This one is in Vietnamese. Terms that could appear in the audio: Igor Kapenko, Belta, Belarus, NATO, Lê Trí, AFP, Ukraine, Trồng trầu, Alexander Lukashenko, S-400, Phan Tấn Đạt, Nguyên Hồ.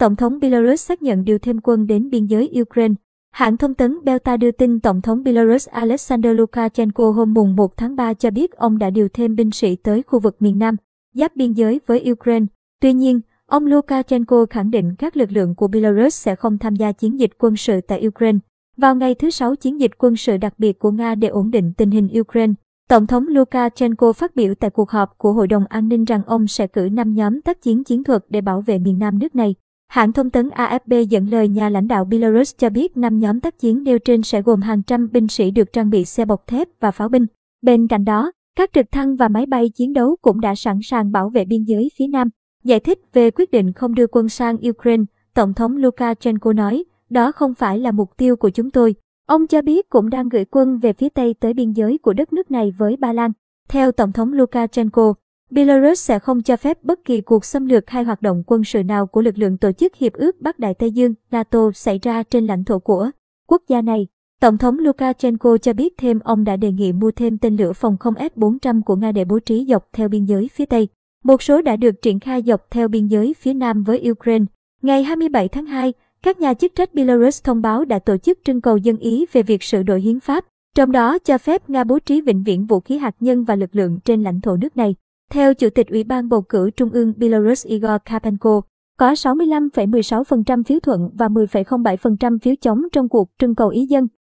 Tổng thống Belarus xác nhận điều thêm quân đến biên giới Ukraine. Hãng thông tấn Belta đưa tin Tổng thống Belarus Alexander Lukashenko hôm mùng 1 tháng 3 cho biết ông đã điều thêm binh sĩ tới khu vực miền Nam, giáp biên giới với Ukraine. Tuy nhiên, ông Lukashenko khẳng định các lực lượng của Belarus sẽ không tham gia chiến dịch quân sự tại Ukraine. Vào ngày thứ Sáu, chiến dịch quân sự đặc biệt của Nga để ổn định tình hình Ukraine, Tổng thống Lukashenko phát biểu tại cuộc họp của Hội đồng An ninh rằng ông sẽ cử 5 nhóm tác chiến chiến thuật để bảo vệ miền Nam nước này. Hãng thông tấn AFP dẫn lời nhà lãnh đạo Belarus cho biết 5 nhóm tác chiến nêu trên sẽ gồm hàng trăm binh sĩ được trang bị xe bọc thép và pháo binh. Bên cạnh đó, các trực thăng và máy bay chiến đấu cũng đã sẵn sàng bảo vệ biên giới phía Nam. Giải thích về quyết định không đưa quân sang Ukraine, Tổng thống Lukashenko nói, đó không phải là mục tiêu của chúng tôi. Ông cho biết cũng đang gửi quân về phía Tây tới biên giới của đất nước này với Ba Lan. Theo Tổng thống Lukashenko, Belarus sẽ không cho phép bất kỳ cuộc xâm lược hay hoạt động quân sự nào của lực lượng Tổ chức Hiệp ước Bắc Đại Tây Dương NATO xảy ra trên lãnh thổ của quốc gia này. Tổng thống Lukashenko cho biết thêm ông đã đề nghị mua thêm tên lửa phòng không S-400 của Nga để bố trí dọc theo biên giới phía Tây. Một số đã được triển khai dọc theo biên giới phía Nam với Ukraine. Ngày 27 tháng 2, các nhà chức trách Belarus thông báo đã tổ chức trưng cầu dân ý về việc sửa đổi hiến pháp, trong đó cho phép Nga bố trí vĩnh viễn vũ khí hạt nhân và lực lượng trên lãnh thổ nước này. Theo Chủ tịch Ủy ban Bầu cử Trung ương Belarus Igor Kapenko, có 65,16% phiếu thuận và 10,07% phiếu chống trong cuộc trưng cầu ý dân.